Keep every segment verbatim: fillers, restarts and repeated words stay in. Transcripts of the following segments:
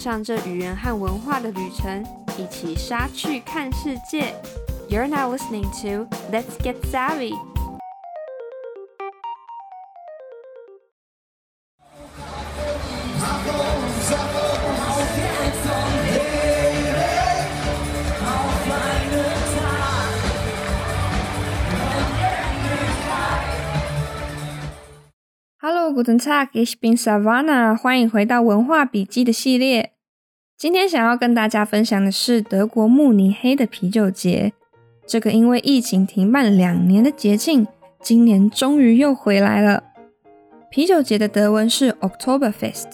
上这语言和文化的旅程，一起杀去看世界。You're now listening to Let's Get Savvy. Guten Tag, ich bin Savannah. 欢迎回到文化笔记的系列。今天想要跟大家分享的是德国慕尼黑的啤酒节。这个因为疫情停办两年的节庆，今年终于又回来了。啤酒节的德文是 Oktoberfest，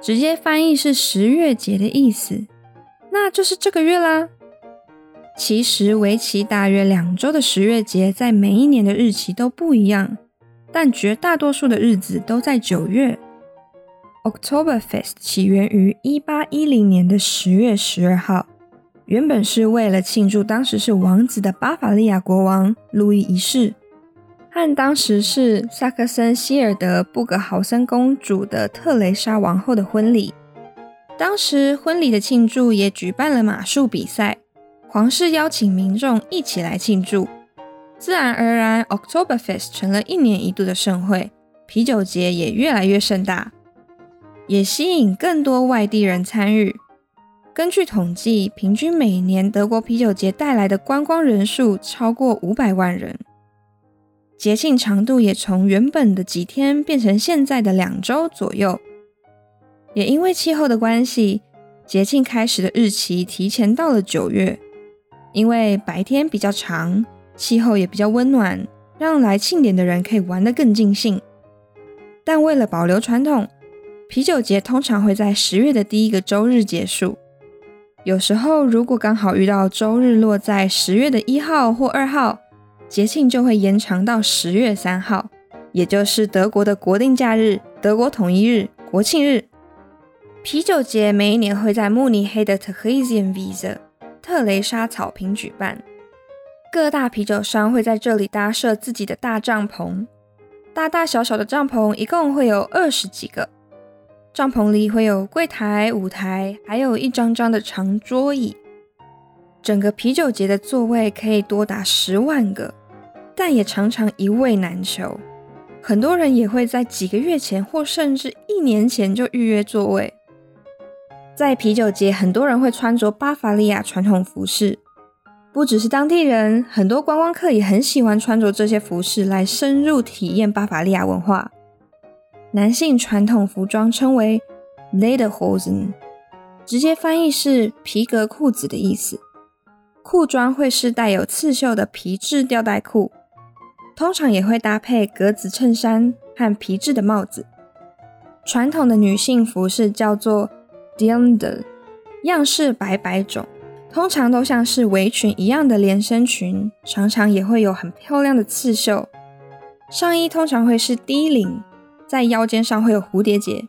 直接翻译是十月节的意思，那就是这个月啦。其实为期大约两周的十月节，在每一年的日期都不一样。但绝大多数的日子都在九月。Oktoberfest 起源于一八一零年的十月十二号，原本是为了庆祝当时是王子的巴伐利亚国王路易一世，和当时是萨克森希尔德布格豪森公主的特蕾莎王后的婚礼。当时婚礼的庆祝也举办了马术比赛，皇室邀请民众一起来庆祝。自然而然 Oktoberfest 成了一年一度的盛会，啤酒节也越来越盛大，也吸引更多外地人参与。根据统计，平均每年德国啤酒节带来的观光人数超过五百万人。节庆长度也从原本的几天变成现在的两周左右。也因为气候的关系，节庆开始的日期提前到了九月，因为白天比较长，气候也比较温暖，让来庆典的人可以玩得更尽兴。但为了保留传统，啤酒节通常会在十月的第一个周日结束。有时候如果刚好遇到周日落在十月的一号或二号，节庆就会延长到十月三号，也就是德国的国定假日、德国统一日、国庆日。啤酒节每一年会在慕尼黑的 Theresienwiese 特蕾莎草坪举办。各大啤酒商会在这里搭设自己的大帐篷，大大小小的帐篷一共会有二十几个。帐篷里会有柜台、舞台，还有一张张的长桌椅。整个啤酒节的座位可以多达十万个，但也常常一位难求。很多人也会在几个月前或甚至一年前就预约座位。在啤酒节，很多人会穿着巴伐利亚传统服饰。不只是当地人，很多观光客也很喜欢穿着这些服饰来深入体验巴伐利亚文化。男性传统服装称为 Lederhosen， 直接翻译是皮革裤子的意思。裤装会是带有刺绣的皮质吊带裤，通常也会搭配格子衬衫和皮质的帽子。传统的女性服饰叫做 Dirndl， 样式百百种。通常都像是围裙一样的连身裙，常常也会有很漂亮的刺绣。上衣通常会是低领，在腰间上会有蝴蝶结。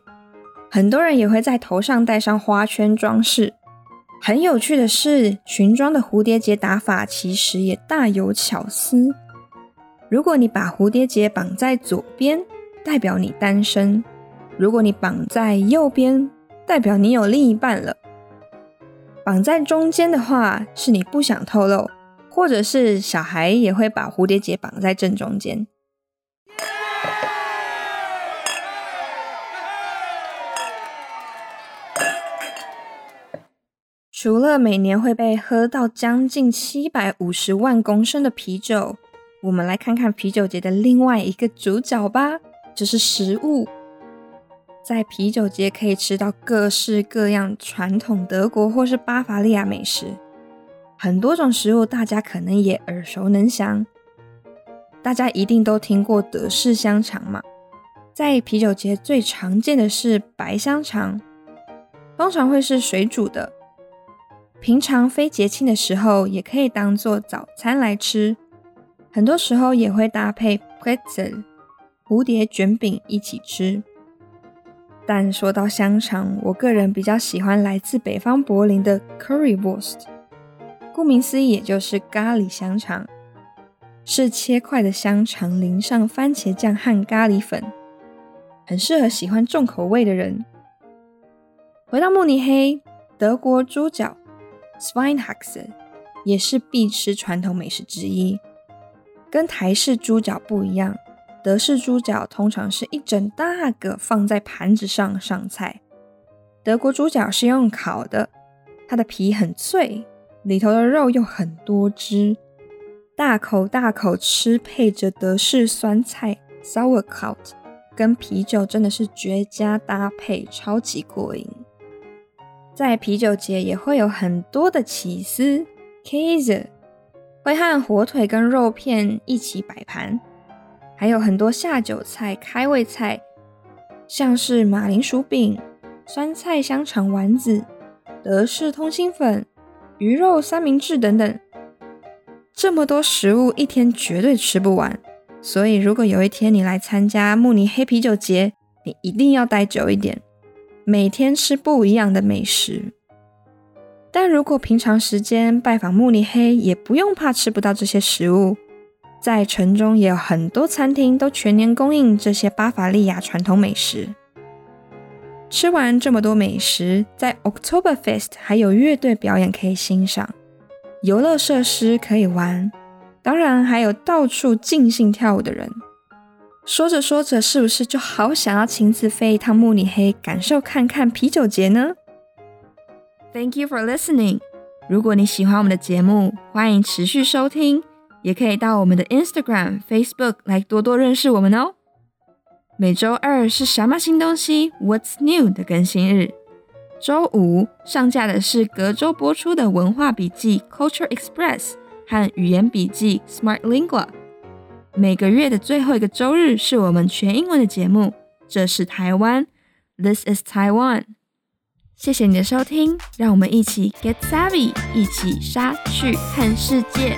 很多人也会在头上戴上花圈装饰。很有趣的是，裙装的蝴蝶结打法其实也大有巧思。如果你把蝴蝶结绑在左边，代表你单身；如果你绑在右边，代表你有另一半了。绑在中间的话，是你不想透露，或者是小孩也会把蝴蝶结绑在正中间。除了每年会被喝到将近七百五十万公升的啤酒，我们来看看啤酒节的另外一个主角吧，就是食物。在啤酒节可以吃到各式各样传统德国或是巴伐利亚美食，很多种食物大家可能也耳熟能详。大家一定都听过德式香肠嘛，在啤酒节最常见的是白香肠，通常会是水煮的。平常非节庆的时候也可以当做早餐来吃，很多时候也会搭配 Brezel 蝴蝶卷饼一起吃。但说到香肠，我个人比较喜欢来自北方柏林的 Currywurst， 顾名思义也就是咖喱香肠，是切块的香肠淋上番茄酱和咖喱粉，很适合喜欢重口味的人。回到慕尼黑，德国猪脚 Schweinshaxe 也是必吃传统美食之一。跟台式猪脚不一样，德式猪脚通常是一整大个放在盘子上上菜，德国猪脚是用烤的，它的皮很脆，里头的肉又很多汁，大口大口吃配着德式酸菜 Sauerkraut 跟啤酒真的是绝佳搭配，超级过瘾。在啤酒节也会有很多的起司 Käse， 会和火腿跟肉片一起摆盘，还有很多下酒菜、开胃菜，像是马铃薯饼、酸菜香肠丸子、德式通心粉、鱼肉三明治等等。这么多食物一天绝对吃不完，所以如果有一天你来参加慕尼黑啤酒节，你一定要待久一点，每天吃不一样的美食。但如果平常时间拜访慕尼黑，也不用怕吃不到这些食物，在城中也有很多餐厅都全年供应这些巴伐利亚传统美食。吃完这么多美食，在 Oktoberfest 还有乐队表演可以欣赏，游乐设施可以玩，当然还有到处尽兴跳舞的人。说着说着，是不是就好想要亲自飞一趟慕尼黑，感受看看啤酒节呢？ Thank you for listening。 如果你喜欢我们的节目，欢迎持续收听，也可以到我们的 Instagram、Facebook 来多多认识我们哦。每周二是什么新东西 What's New 的更新日，周五上架的是隔周播出的文化笔记 Culture Express 和语言笔记 Smart Lingua。 每个月的最后一个周日是我们全英文的节目，这是台湾 This is Taiwan。 谢谢你的收听，让我们一起 Get Savvy， 一起杀去看世界。